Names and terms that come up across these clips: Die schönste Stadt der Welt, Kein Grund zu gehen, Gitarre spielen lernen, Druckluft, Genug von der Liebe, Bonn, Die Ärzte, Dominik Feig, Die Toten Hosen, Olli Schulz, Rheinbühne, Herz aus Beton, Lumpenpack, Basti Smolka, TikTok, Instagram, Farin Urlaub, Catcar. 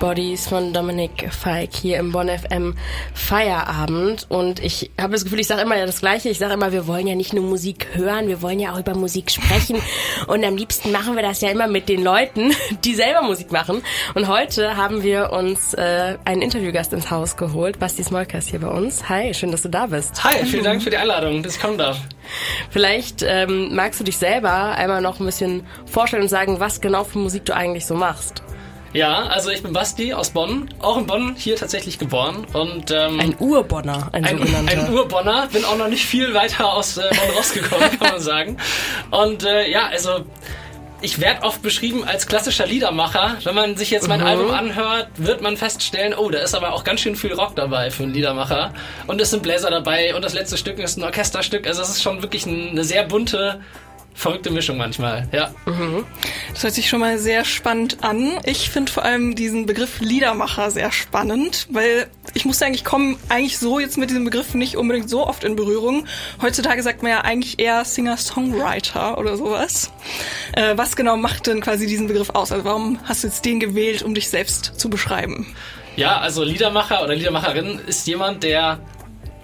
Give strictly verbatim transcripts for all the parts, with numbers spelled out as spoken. Bodies von Dominik Feig hier im Bonn F M Feierabend. Und ich habe das Gefühl, ich sage immer ja das Gleiche. Ich sage immer, wir wollen ja nicht nur Musik hören, wir wollen ja auch über Musik sprechen. Und am liebsten machen wir das ja immer mit den Leuten, die selber Musik machen. Und heute haben wir uns äh, einen Interviewgast ins Haus geholt. Basti Smolka ist hier bei uns. Hi, schön, dass du da bist. Hi, vielen Dank für die Einladung, dass ich kommen darf. Vielleicht ähm, magst du dich selber einmal noch ein bisschen vorstellen und sagen, was genau für Musik du eigentlich so machst. Ja, also ich bin Basti aus Bonn, auch in Bonn, hier tatsächlich geboren. Und, ähm, ein Urbonner, ein, ein sogenannter. Ein Urbonner, bin auch noch nicht viel weiter aus äh, Bonn rausgekommen, kann man sagen. Und äh, ja, also ich werde oft beschrieben als klassischer Liedermacher. Wenn man sich jetzt mein mhm. Album anhört, wird man feststellen, oh, da ist aber auch ganz schön viel Rock dabei für einen Liedermacher. Und es sind Bläser dabei und das letzte Stück ist ein Orchesterstück. Also es ist schon wirklich eine sehr bunte, verrückte Mischung manchmal, ja. Mhm. Das hört sich schon mal sehr spannend an. Ich finde vor allem diesen Begriff Liedermacher sehr spannend, weil ich musste eigentlich kommen, eigentlich so jetzt mit diesem Begriff nicht unbedingt so oft in Berührung. Heutzutage sagt man ja eigentlich eher Singer-Songwriter oder sowas. Äh, was genau macht denn quasi diesen Begriff aus? Also warum hast du jetzt den gewählt, um dich selbst zu beschreiben? Ja, also Liedermacher oder Liedermacherin ist jemand, der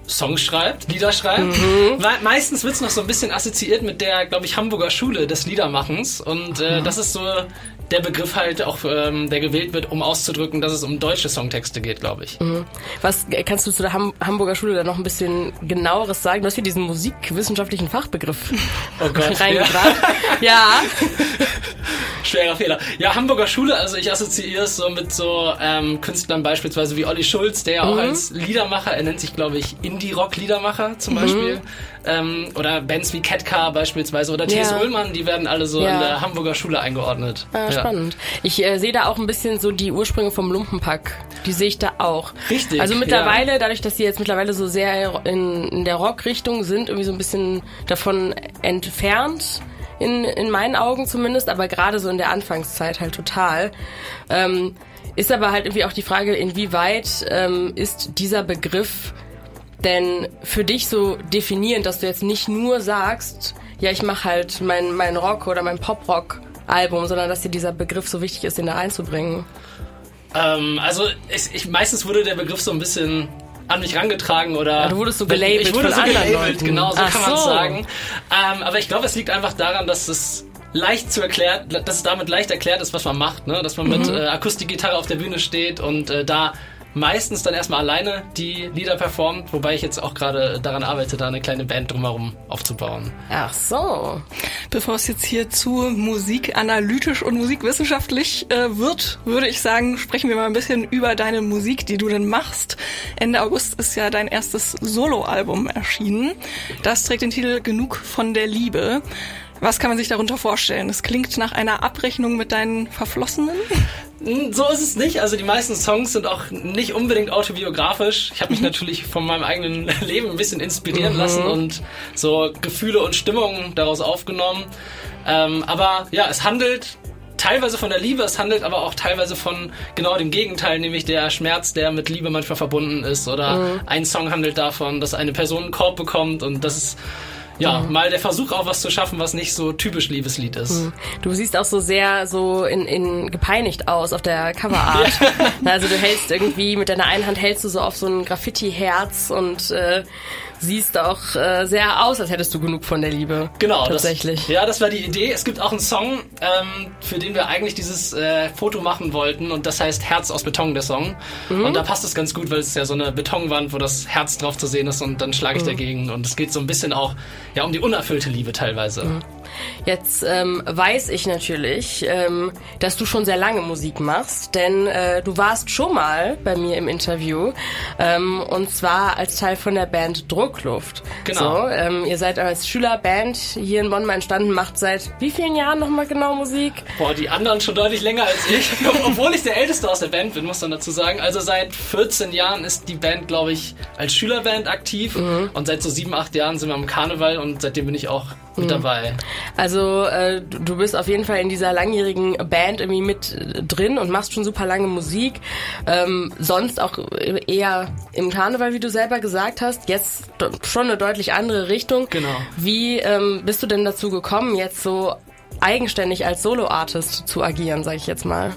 Songs schreibt, Lieder schreibt. Mhm. Me- meistens wird es noch so ein bisschen assoziiert mit der, glaube ich, Hamburger Schule des Liedermachens. Und äh, das ist so der Begriff halt auch, ähm, der gewählt wird, um auszudrücken, dass es um deutsche Songtexte geht, glaube ich. Mhm. Was kannst du zu der Ham- Hamburger Schule da noch ein bisschen genaueres sagen? Du hast hier diesen musikwissenschaftlichen Fachbegriff oh Gott, reingebracht. Ja. ja. Schwerer Fehler. Ja, Hamburger Schule, also ich assoziiere es so mit so ähm, Künstlern beispielsweise wie Olli Schulz, der ja mhm. auch als Liedermacher, er nennt sich, glaube ich, Indie-Rock-Liedermacher zum mhm. Beispiel. Ähm, oder Bands wie Catcar beispielsweise oder T S ja. Ullmann, die werden alle so ja. in der Hamburger Schule eingeordnet. Ah, ja. Spannend. Ich äh, sehe da auch ein bisschen so die Ursprünge vom Lumpenpack. Die sehe ich da auch. Richtig. Also mittlerweile, ja. dadurch, dass die jetzt mittlerweile so sehr in, in der Rock-Richtung sind, irgendwie so ein bisschen davon entfernt. In, in meinen Augen zumindest, aber gerade so in der Anfangszeit halt total. Ähm, ist aber halt irgendwie auch die Frage, inwieweit ähm, ist dieser Begriff denn für dich so definierend, dass du jetzt nicht nur sagst, ja, ich mache halt mein, mein Rock- oder mein Pop-Rock-Album, sondern dass dir dieser Begriff so wichtig ist, den da einzubringen? Ähm, also ich, ich, meistens wurde der Begriff so ein bisschen an mich rangetragen oder... Ja, du wurdest so gelabelt. Ich wurde so gelabelt, genau, so Ach kann man so. sagen. Ähm, aber ich glaube, es liegt einfach daran, dass es leicht zu erklärt, dass es damit leicht erklärt ist, was man macht, ne? Dass man mhm. mit äh, Akustikgitarre auf der Bühne steht und äh, da meistens dann erstmal alleine die Lieder performt, wobei ich jetzt auch gerade daran arbeite, da eine kleine Band drumherum aufzubauen. Ach so. Bevor es jetzt hier zu musikanalytisch und musikwissenschaftlich äh, wird, würde ich sagen, sprechen wir mal ein bisschen über deine Musik, die du denn machst. Ende August ist ja dein erstes Soloalbum erschienen. Das trägt den Titel Genug von der Liebe. Was kann man sich darunter vorstellen? Es klingt nach einer Abrechnung mit deinen Verflossenen? So ist es nicht. Also die meisten Songs sind auch nicht unbedingt autobiografisch. Ich habe mich natürlich von meinem eigenen Leben ein bisschen inspirieren mhm. lassen und so Gefühle und Stimmungen daraus aufgenommen. Ähm, aber ja, es handelt teilweise von der Liebe, es handelt aber auch teilweise von genau dem Gegenteil, nämlich der Schmerz, der mit Liebe manchmal verbunden ist. Oder mhm. ein Song handelt davon, dass eine Person einen Korb bekommt und das ist ja, mhm. mal der Versuch auch was zu schaffen, was nicht so typisch Liebeslied ist. Mhm. Du siehst auch so sehr so in, in gepeinigt aus auf der Coverart. Ja. Also du hältst irgendwie, mit deiner einen Hand hältst du so auf so ein Graffiti-Herz und äh, siehst auch äh, sehr aus, als hättest du genug von der Liebe. Genau. Tatsächlich. Das, ja, das war die Idee. Es gibt auch einen Song, ähm, für den wir eigentlich dieses äh, Foto machen wollten und das heißt Herz aus Beton, der Song. Mhm. Und da passt es ganz gut, weil es ja so eine Betonwand, wo das Herz drauf zu sehen ist und dann schlage ich mhm. dagegen und es geht so ein bisschen auch ja, um die unerfüllte Liebe teilweise. Mhm. Jetzt ähm, weiß ich natürlich, ähm, dass du schon sehr lange Musik machst, denn äh, du warst schon mal bei mir im Interview ähm, und zwar als Teil von der Band Druckluft. Genau. So, ähm, ihr seid als Schülerband hier in Bonn mal entstanden, macht seit wie vielen Jahren nochmal genau Musik? Boah, die anderen schon deutlich länger als ich, obwohl ich der Älteste aus der Band bin, muss man dazu sagen. Also seit vierzehn Jahren ist die Band, glaube ich, als Schülerband aktiv mhm. und seit so sieben, acht Jahren sind wir am Karneval und seitdem bin ich auch mit dabei. Also äh, du bist auf jeden Fall in dieser langjährigen Band irgendwie mit drin und machst schon super lange Musik. Ähm, sonst auch eher im Karneval, wie du selber gesagt hast. Jetzt schon eine deutlich andere Richtung. Genau. Wie ähm, bist du denn dazu gekommen, jetzt so eigenständig als Solo-Artist zu agieren, sag ich jetzt mal?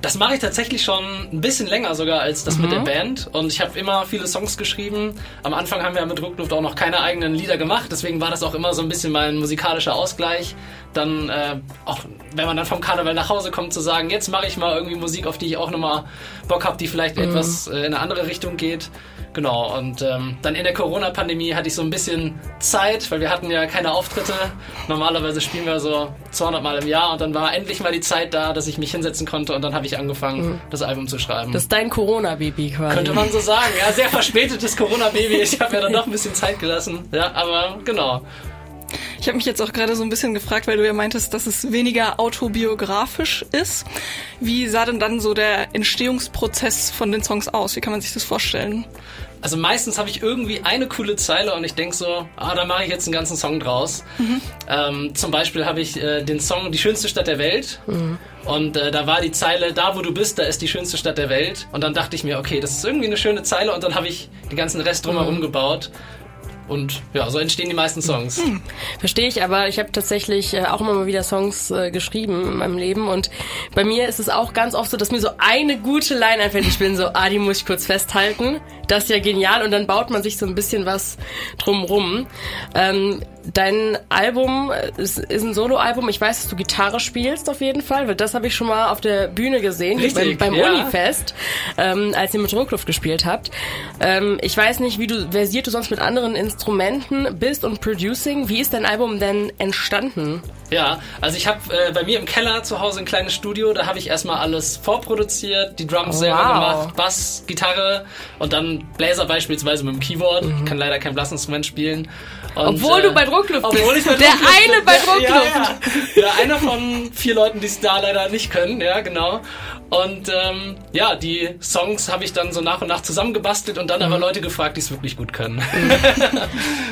Das mache ich tatsächlich schon ein bisschen länger sogar als das mhm. mit der Band. Und ich habe immer viele Songs geschrieben. Am Anfang haben wir mit Druckluft auch noch keine eigenen Lieder gemacht. Deswegen war das auch immer so ein bisschen mein musikalischer Ausgleich. Dann, äh, auch wenn man dann vom Karneval nach Hause kommt, zu sagen, jetzt mache ich mal irgendwie Musik, auf die ich auch nochmal Bock habe, die vielleicht mhm. etwas äh, in eine andere Richtung geht. Genau, und ähm, dann in der Corona-Pandemie hatte ich so ein bisschen Zeit, weil wir hatten ja keine Auftritte. Normalerweise spielen wir so zweihundert Mal im Jahr und dann war endlich mal die Zeit da, dass ich mich hinsetzen konnte und dann habe ich angefangen, mhm. das Album zu schreiben. Das ist dein Corona-Baby quasi. Könnte man so sagen, ja, sehr verspätetes Corona-Baby. Ich habe ja dann doch ein bisschen Zeit gelassen, ja, aber genau. Ich habe mich jetzt auch gerade so ein bisschen gefragt, weil du ja meintest, dass es weniger autobiografisch ist. Wie sah denn dann so der Entstehungsprozess von den Songs aus? Wie kann man sich das vorstellen? Also meistens habe ich irgendwie eine coole Zeile und ich denke so, ah, da mache ich jetzt einen ganzen Song draus. Mhm. Ähm, zum Beispiel habe ich äh, den Song Die schönste Stadt der Welt. Mhm. Und äh, da war die Zeile, da wo du bist, da ist die schönste Stadt der Welt. Und dann dachte ich mir, okay, das ist irgendwie eine schöne Zeile und dann habe ich den ganzen Rest drumherum mhm. gebaut. Und ja, so entstehen die meisten Songs. Hm. Verstehe ich, aber ich habe tatsächlich äh, auch immer mal wieder Songs äh, geschrieben in meinem Leben und bei mir ist es auch ganz oft so, dass mir so eine gute Line einfällt. Ich bin so, ah, die muss ich kurz festhalten. Das ist ja genial und dann baut man sich so ein bisschen was drumrum. Ähm, dein Album ist, ist ein Solo-Album. Ich weiß, dass du Gitarre spielst auf jeden Fall, weil das habe ich schon mal auf der Bühne gesehen. Richtig, beim beim ja. Unifest, ähm, als ihr mit Druckluft gespielt habt. Ähm, ich weiß nicht, wie du versiert du sonst mit anderen Instrumenten bist und Producing. Wie ist dein Album denn entstanden? Ja, also ich habe äh, bei mir im Keller zu Hause ein kleines Studio. Da habe ich erstmal alles vorproduziert, die Drums oh, selber wow. gemacht, Bass, Gitarre und dann Bläser beispielsweise mit dem Keyboard. Mhm. Ich kann leider kein Blasinstrument spielen. Und, Obwohl äh, du bei Druckluft Obwohl ich bei der Druckluft eine bin. bei Druckluft. Ja, ja. ja, einer von vier Leuten, die es da leider nicht können. Ja, genau. Und ähm, ja, die Songs habe ich dann so nach und nach zusammengebastelt und dann mhm. aber Leute gefragt, die es wirklich gut können. Mhm.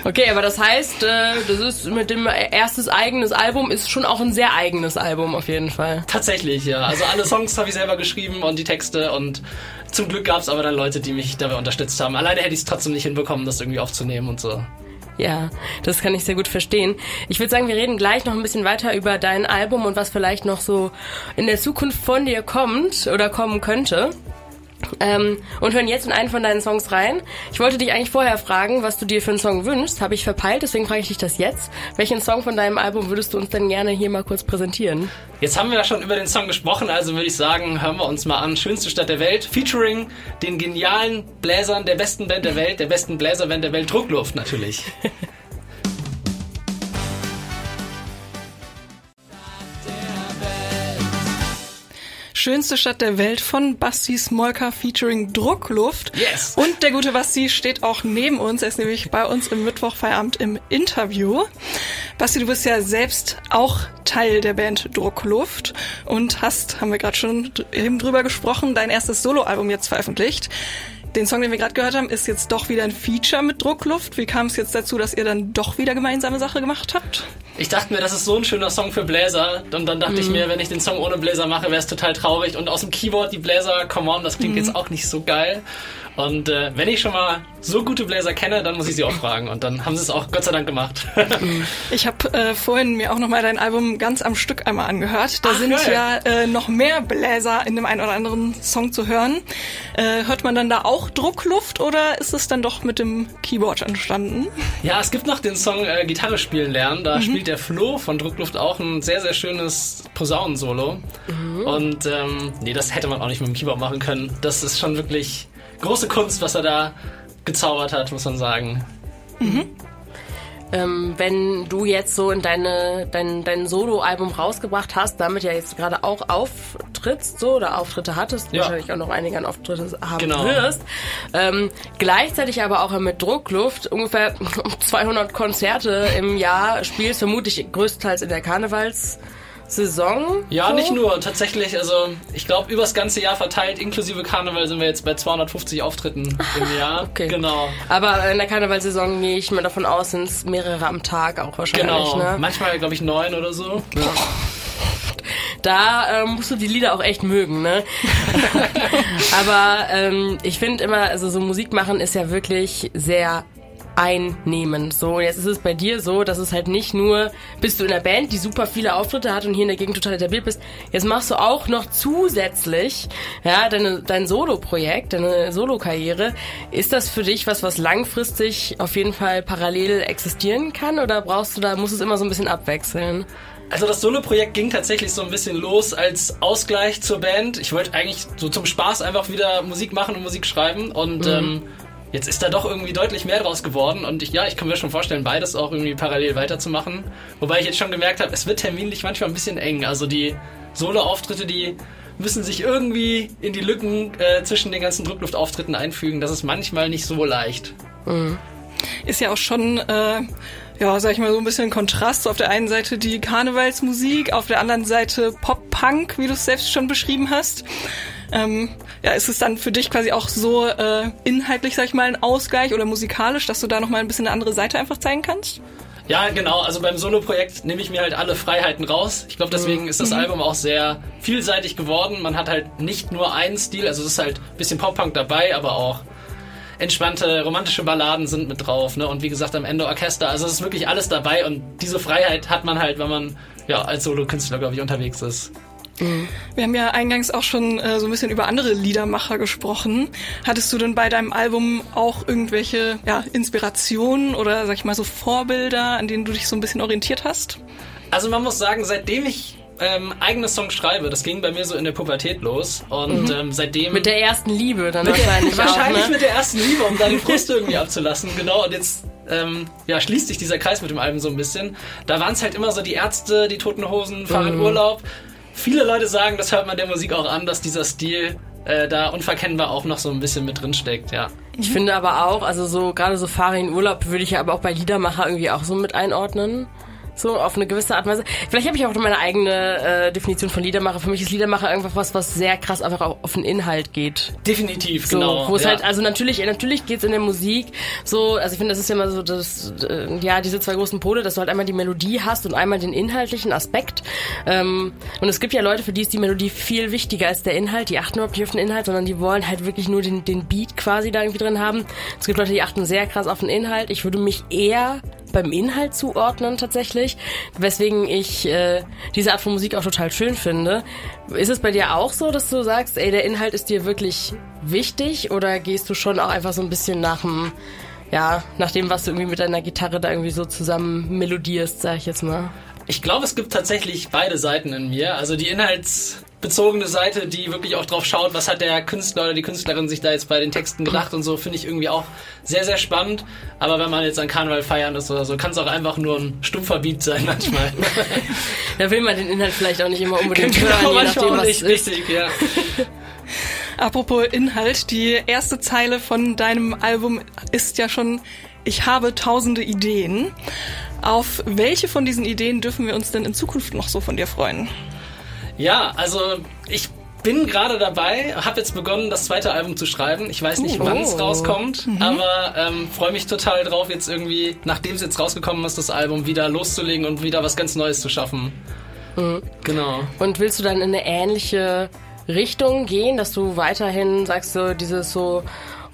Okay, aber das heißt, äh, das ist mit dem erstes eigenes Album ist schon auch ein sehr eigenes Album auf jeden Fall. Tatsächlich, ja. Also alle Songs habe ich selber geschrieben und die Texte und zum Glück gab es aber dann Leute, die mich dabei unterstützt haben. Alleine hätte ich es trotzdem nicht hinbekommen, das irgendwie aufzunehmen und so. Ja, das kann ich sehr gut verstehen. Ich würde sagen, wir reden gleich noch ein bisschen weiter über dein Album und was vielleicht noch so in der Zukunft von dir kommt oder kommen könnte. Ähm, und hören jetzt in einen von deinen Songs rein. Ich wollte dich eigentlich vorher fragen, was du dir für einen Song wünschst. Habe ich verpeilt, deswegen frage ich dich das jetzt. Welchen Song von deinem Album würdest du uns denn gerne hier mal kurz präsentieren? Jetzt haben wir ja schon über den Song gesprochen, also würde ich sagen, hören wir uns mal an. Schönste Stadt der Welt, featuring den genialen Bläsern der besten Band der Welt, der besten Bläserband der Welt, Druckluft natürlich. Schönste Stadt der Welt von Basti Smolka featuring Druckluft. Yes. Und der gute Basti steht auch neben uns. Er ist nämlich bei uns im Mittwochfeierabend im Interview. Basti, du bist ja selbst auch Teil der Band Druckluft und hast, haben wir gerade schon eben drüber gesprochen, dein erstes Soloalbum jetzt veröffentlicht. Den Song, den wir gerade gehört haben, ist jetzt doch wieder ein Feature mit Druckluft. Wie kam es jetzt dazu, dass ihr dann doch wieder gemeinsame Sache gemacht habt? Ich dachte mir, das ist so ein schöner Song für Bläser. Und dann dachte mm. ich mir, wenn ich den Song ohne Bläser mache, wäre es total traurig. Und aus dem Keyboard die Bläser, come on, das klingt mm. jetzt auch nicht so geil. Und äh, wenn ich schon mal so gute Bläser kenne, dann muss ich sie auch fragen. Und dann haben sie es auch Gott sei Dank gemacht. Ich habe äh, vorhin mir auch nochmal dein Album ganz am Stück einmal angehört. Da Ach, sind geil. ja äh, noch mehr Bläser in dem einen oder anderen Song zu hören. Äh, hört man dann da auch Druckluft oder ist es dann doch mit dem Keyboard entstanden? Ja, es gibt noch den Song äh, Gitarre spielen lernen. Da mhm. spielt der Flo von Druckluft auch ein sehr, sehr schönes Posaunensolo. Mhm. Und ähm, nee, das hätte man auch nicht mit dem Keyboard machen können. Das ist schon wirklich große Kunst, was er da gezaubert hat, muss man sagen. Mhm. Ähm, wenn du jetzt so in deine, dein, dein Solo-Album rausgebracht hast, damit ja jetzt gerade auch auftrittst, so, oder Auftritte hattest, ja. wahrscheinlich auch noch einige an Auftritte haben genau. wirst, ähm, gleichzeitig aber auch mit Druckluft ungefähr zweihundert Konzerte im Jahr spielst, vermutlich größtenteils in der Karnevals- Saison? Ja, so? Nicht nur. Tatsächlich, also ich glaube, übers ganze Jahr verteilt, inklusive Karneval, sind wir jetzt bei zweihundertfünfzig Auftritten im Jahr. Okay. Genau. Aber in der Karnevalsaison gehe ich mal davon aus, sind es mehrere am Tag auch wahrscheinlich. Genau. Ne? Manchmal, glaube ich, neun oder so. Ja. Da ähm, musst du die Lieder auch echt mögen, ne? Aber ähm, ich finde immer, also so Musik machen ist ja wirklich sehr einnehmen. So, jetzt ist es bei dir so, dass es halt nicht nur, bist du in einer Band, die super viele Auftritte hat und hier in der Gegend total etabliert bist, jetzt machst du auch noch zusätzlich, ja, deine, dein Solo-Projekt, deine Solo-Karriere. Ist das für dich was, was langfristig auf jeden Fall parallel existieren kann, oder brauchst du da, musst du es immer so ein bisschen abwechseln? Also das Solo-Projekt ging tatsächlich so ein bisschen los als Ausgleich zur Band. Ich wollte eigentlich so zum Spaß einfach wieder Musik machen und Musik schreiben und mhm. ähm, jetzt ist da doch irgendwie deutlich mehr draus geworden und ich, ja, ich kann mir schon vorstellen, beides auch irgendwie parallel weiterzumachen. Wobei ich jetzt schon gemerkt habe, es wird terminlich manchmal ein bisschen eng. Also die Solo-Auftritte, die müssen sich irgendwie in die Lücken äh, zwischen den ganzen Druckluftauftritten einfügen. Das ist manchmal nicht so leicht. Mhm. Ist ja auch schon... Äh Ja, sag ich mal, so ein bisschen Kontrast. Auf der einen Seite die Karnevalsmusik, auf der anderen Seite Pop-Punk, wie du es selbst schon beschrieben hast. Ähm, ja, ist es dann für dich quasi auch so äh, inhaltlich, sag ich mal, ein Ausgleich oder musikalisch, dass du da nochmal ein bisschen eine andere Seite einfach zeigen kannst? Ja, genau. Also beim Solo-Projekt nehme ich mir halt alle Freiheiten raus. Ich glaube, deswegen ist das mhm. Album auch sehr vielseitig geworden. Man hat halt nicht nur einen Stil, also es ist halt ein bisschen Pop-Punk dabei, aber auch entspannte romantische Balladen sind mit drauf, ne? Und wie gesagt, am Ende Orchester. Also es ist wirklich alles dabei und diese Freiheit hat man halt, wenn man ja als Solokünstler, glaube ich, unterwegs ist. Wir haben ja eingangs auch schon äh, so ein bisschen über andere Liedermacher gesprochen. Hattest du denn bei deinem Album auch irgendwelche ja, Inspirationen oder, sag ich mal, so Vorbilder, an denen du dich so ein bisschen orientiert hast? Also man muss sagen, seitdem ich Ähm, eigene Songs schreibe. Das ging bei mir so in der Pubertät los und mhm. ähm, seitdem... Mit der ersten Liebe dann wahrscheinlich auch, Wahrscheinlich ne? mit der ersten Liebe, um da den Frust irgendwie abzulassen. Genau, und jetzt ähm, ja, schließt sich dieser Kreis mit dem Album so ein bisschen. Da waren es halt immer so die Ärzte, die Toten Hosen, Farin mhm. Urlaub. Viele Leute sagen, das hört man der Musik auch an, dass dieser Stil äh, da unverkennbar auch noch so ein bisschen mit drin steckt, ja. Ich mhm. finde aber auch, also so gerade so Farin Urlaub würde ich ja aber auch bei Liedermacher irgendwie auch so mit einordnen. So, auf eine gewisse Art und Weise. Vielleicht habe ich auch meine eigene äh, Definition von Liedermacher. Für mich ist Liedermacher einfach was, was sehr krass einfach auch auf den Inhalt geht. Definitiv, so, genau. Wo es ja. halt, also natürlich, natürlich geht's in der Musik so, also ich finde, das ist ja immer so, das, äh, ja, diese zwei großen Pole, dass du halt einmal die Melodie hast und einmal den inhaltlichen Aspekt. Ähm, und es gibt ja Leute, für die ist die Melodie viel wichtiger als der Inhalt. Die achten überhaupt nicht auf den Inhalt, sondern die wollen halt wirklich nur den, den Beat quasi da irgendwie drin haben. Es gibt Leute, die achten sehr krass auf den Inhalt. Ich würde mich eher beim Inhalt zuordnen tatsächlich, weswegen ich äh, diese Art von Musik auch total schön finde. Ist es bei dir auch so, dass du sagst, ey, der Inhalt ist dir wirklich wichtig, oder gehst du schon auch einfach so ein bisschen nach dem, ja, nach dem, was du irgendwie mit deiner Gitarre da irgendwie so zusammen melodierst, sag ich jetzt mal? Ich glaube, es gibt tatsächlich beide Seiten in mir, also die inhaltsbezogene Seite, die wirklich auch drauf schaut, was hat der Künstler oder die Künstlerin sich da jetzt bei den Texten gedacht und so, finde ich irgendwie auch sehr, sehr spannend. Aber wenn man jetzt an Karneval feiern ist oder so, kann es auch einfach nur ein stumpfer Beat sein manchmal. Da will man den Inhalt vielleicht auch nicht immer unbedingt genau, hören, je nachdem, was es ist. Richtig, ja. Apropos Inhalt, die erste Zeile von deinem Album ist ja schon: Ich habe tausende Ideen. Auf welche von diesen Ideen dürfen wir uns denn in Zukunft noch so von dir freuen? Ja, also ich bin gerade dabei, habe jetzt begonnen, das zweite Album zu schreiben. Ich weiß nicht, uh, wann es oh. rauskommt, mhm. aber ähm, freue mich total drauf, jetzt irgendwie, nachdem es jetzt rausgekommen ist, das Album wieder loszulegen und wieder was ganz Neues zu schaffen. Mhm. Genau. Und willst du dann in eine ähnliche Richtung gehen, dass du weiterhin sagst, so dieses so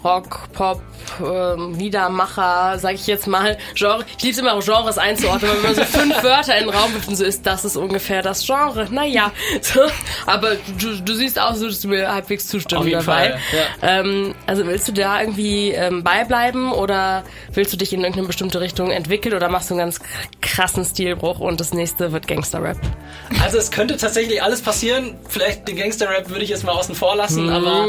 Rock, Pop, ähm, Liedermacher, sag ich jetzt mal, Genre. Ich lieb's immer auch, Genres einzuordnen, weil wenn man so fünf Wörter in den Raum wirft und so ist, das ist ungefähr das Genre. Naja, so, aber du, du siehst aus, so, dass du mir halbwegs zustimmen dabei. Auf jeden Fall, ja. ähm, also willst du da irgendwie ähm, beibleiben oder willst du dich in irgendeine bestimmte Richtung entwickeln oder machst du einen ganz krassen Stilbruch und das nächste wird Gangster-Rap? Also es könnte tatsächlich alles passieren. Vielleicht den Gangster-Rap würde ich jetzt mal außen vor lassen, mmh, aber...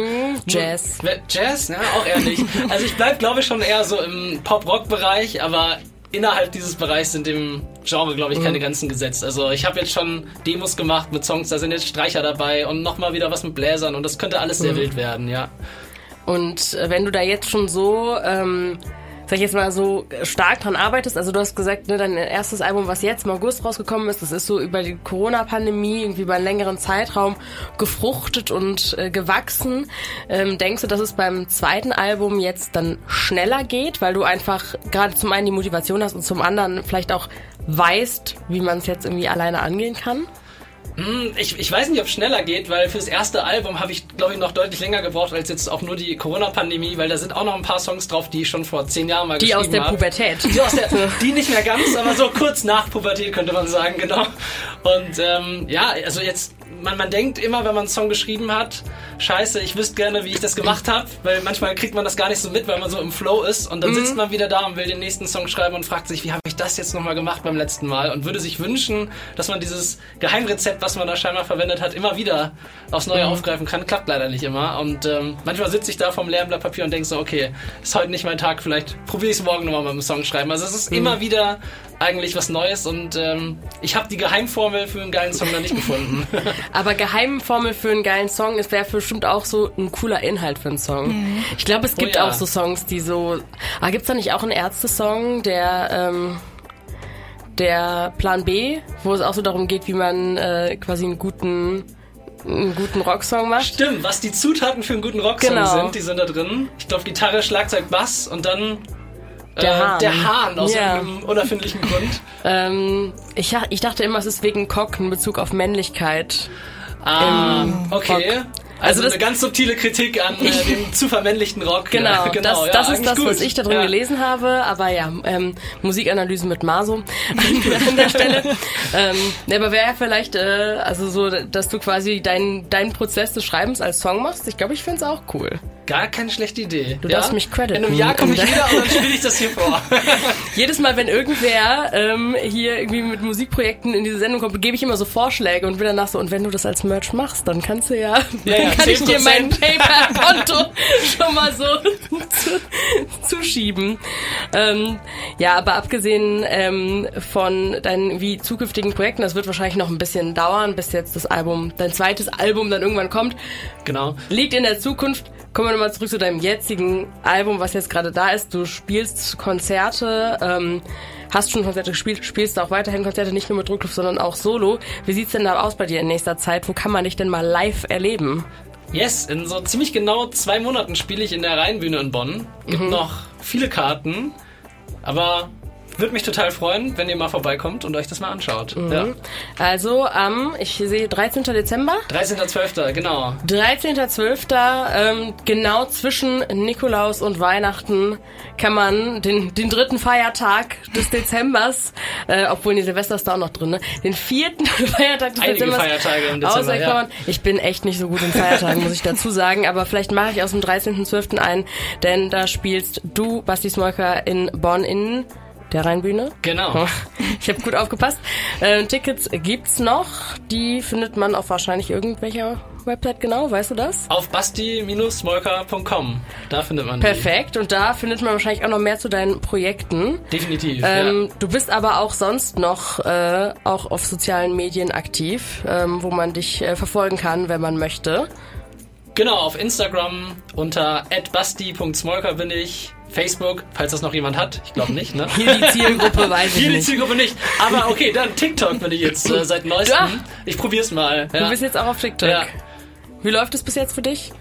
Jazz. Jazz, ja, auch eher nicht. Also ich bleib, glaube ich, schon eher so im Pop-Rock-Bereich, aber innerhalb dieses Bereichs sind dem Genre, glaube ich, keine Grenzen gesetzt. Also ich habe jetzt schon Demos gemacht mit Songs, da sind jetzt Streicher dabei und nochmal wieder was mit Bläsern und das könnte alles sehr mhm. wild werden, ja. Und wenn du da jetzt schon so... Ähm sag ich jetzt mal, so stark dran arbeitest. Also du hast gesagt, ne, dein erstes Album, was jetzt im August rausgekommen ist, das ist so über die Corona-Pandemie irgendwie über einen längeren Zeitraum gefruchtet und äh, gewachsen. Ähm, denkst du, dass es beim zweiten Album jetzt dann schneller geht, weil du einfach gerade zum einen die Motivation hast und zum anderen vielleicht auch weißt, wie man es jetzt irgendwie alleine angehen kann? Ich, ich weiß nicht, ob es schneller geht, weil fürs erste Album habe ich, glaube ich, noch deutlich länger gebraucht als jetzt auch nur die Corona-Pandemie, weil da sind auch noch ein paar Songs drauf, die ich schon vor zehn Jahren mal die geschrieben habe. Die aus der hab. Pubertät. Die aus der, die nicht mehr ganz, aber so kurz nach Pubertät könnte man sagen, genau. Und ähm, ja, also jetzt, man, man denkt immer, wenn man einen Song geschrieben hat, scheiße, ich wüsste gerne, wie ich das gemacht habe, weil manchmal kriegt man das gar nicht so mit, weil man so im Flow ist und dann mhm. sitzt man wieder da und will den nächsten Song schreiben und fragt sich, wie habe ich das jetzt nochmal gemacht beim letzten Mal und würde sich wünschen, dass man dieses Geheimrezept, was man da scheinbar verwendet hat, immer wieder aufs Neue mhm. aufgreifen kann. Klappt leider nicht immer. Und ähm, manchmal sitze ich da vorm leeren Blatt Papier und denke so, okay, ist heute nicht mein Tag, vielleicht probiere ich es morgen nochmal mit dem Song schreiben. Also es ist mhm. immer wieder eigentlich was Neues und ähm, ich habe die Geheimformel für einen geilen Song noch nicht gefunden. Aber Geheimformel für einen geilen Song ist wäre bestimmt auch so ein cooler Inhalt für einen Song. Mhm. Ich glaube, es gibt oh, ja. auch so Songs, die so... Ah, gibt's da nicht auch einen Ärzte-Song, der... Ähm Der Plan B, wo es auch so darum geht, wie man äh, quasi einen guten, einen guten Rocksong macht. Stimmt, was die Zutaten für einen guten Rocksong genau. sind, die sind da drin. Ich glaube Gitarre, Schlagzeug, Bass und dann äh, der Hahn, der Hahn aus ja. einem unerfindlichen Grund. ähm, ich, ich dachte immer, es ist wegen Cock in Bezug auf Männlichkeit. Ah, okay. Rock. Also, also eine ganz subtile Kritik an äh, dem zu vermännlichten Rock. Genau, ja, genau das, das ja, ist das, gut. was ich da drin ja. gelesen habe. Aber ja, ähm, Musikanalysen mit Maso an der Stelle. ähm, ne, aber wäre ja vielleicht, äh, also so, dass du quasi deinen dein Prozess des Schreibens als Song machst. Ich glaube, ich finde es auch cool. Gar keine schlechte Idee. Du ja? darfst mich crediten. In einem Jahr komme ich wieder und dann spiele ich das hier vor. Jedes Mal, wenn irgendwer ähm, hier irgendwie mit Musikprojekten in diese Sendung kommt, gebe ich immer so Vorschläge und bin danach so, und wenn du das als Merch machst, dann kannst du ja, ja, ja kann zehn Prozent ich dir mein PayPal-Konto schon mal so zuschieben. Ähm, ja, aber abgesehen ähm, von deinen wie zukünftigen Projekten, das wird wahrscheinlich noch ein bisschen dauern, bis jetzt das Album, dein zweites Album dann irgendwann kommt. Genau. Liegt in der Zukunft. Kommen wir nochmal zurück zu deinem jetzigen Album, was jetzt gerade da ist. Du spielst Konzerte, ähm, hast schon Konzerte gespielt, spielst auch weiterhin Konzerte, nicht nur mit Druckluft, sondern auch solo. Wie sieht's denn da aus bei dir in nächster Zeit? Wo kann man dich denn mal live erleben? Yes, in so ziemlich genau zwei Monaten spiele ich in der Rheinbühne in Bonn. Gibt mhm. noch viele Karten, aber würde mich total freuen, wenn ihr mal vorbeikommt und euch das mal anschaut. Mhm. Ja. Also am, ähm, ich sehe, dreizehnten Dezember? dreizehnten zwölften, genau. dreizehnten zwölften, ähm, genau zwischen Nikolaus und Weihnachten kann man den, den dritten Feiertag des Dezembers, äh, obwohl die Silvester ist da auch noch drin, ne? Den vierten Feiertag des Einige Dezembers. Feiertage im Dezember, ja. Ich bin echt nicht so gut in Feiertagen, muss ich dazu sagen, aber vielleicht mache ich aus dem dreizehnten zwölften ein, denn da spielst du, Basti Smolka, in Bonn in der Rheinbühne. Genau. Ich habe gut aufgepasst. Äh, Tickets gibt's noch. Die findet man auf wahrscheinlich irgendwelcher Website, genau, weißt du das? Auf basti dash smolka punkt com. Da findet man Perfekt. Die. Und da findet man wahrscheinlich auch noch mehr zu deinen Projekten. Definitiv, ähm, ja. Du bist aber auch sonst noch äh, auch auf sozialen Medien aktiv, ähm, wo man dich äh, verfolgen kann, wenn man möchte. Genau, auf Instagram unter at basti punkt smolka bin ich. Facebook, falls das noch jemand hat. Ich glaube nicht, ne? Hier die Zielgruppe weiß ich nicht. Hier die Zielgruppe nicht. Aber okay, dann TikTok bin ich jetzt äh, seit Neuestem. Ja. Ich probier's mal. Ja. Du bist jetzt auch auf TikTok. Ja. Wie läuft es bis jetzt für dich?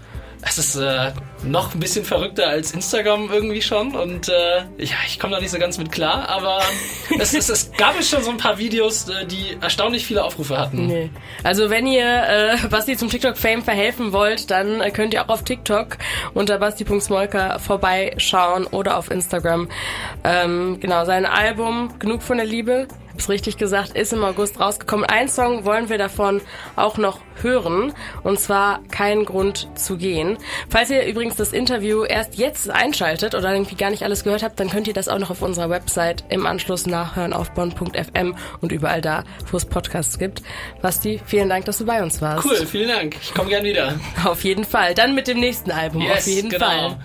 Es ist äh, noch ein bisschen verrückter als Instagram irgendwie schon und äh, ja, ich komme da nicht so ganz mit klar, aber es, es, es gab es schon so ein paar Videos, die erstaunlich viele Aufrufe hatten. Nee. Also wenn ihr äh, Basti zum TikTok-Fame verhelfen wollt, dann äh, könnt ihr auch auf TikTok unter basti punkt smolka vorbeischauen oder auf Instagram. Ähm, genau, sein Album Genug von der Liebe, hab's richtig gesagt, ist im August rausgekommen. Ein Song wollen wir davon auch noch hören, und zwar Kein Grund zu gehen. Falls ihr übrigens das Interview erst jetzt einschaltet oder irgendwie gar nicht alles gehört habt, dann könnt ihr das auch noch auf unserer Website im Anschluss nachhören auf bonn punkt f m und überall da, wo es Podcasts gibt. Basti, vielen Dank, dass du bei uns warst. Cool, vielen Dank. Ich komme gern wieder. Auf jeden Fall. Dann mit dem nächsten Album. Yes, auf jeden genau. Fall.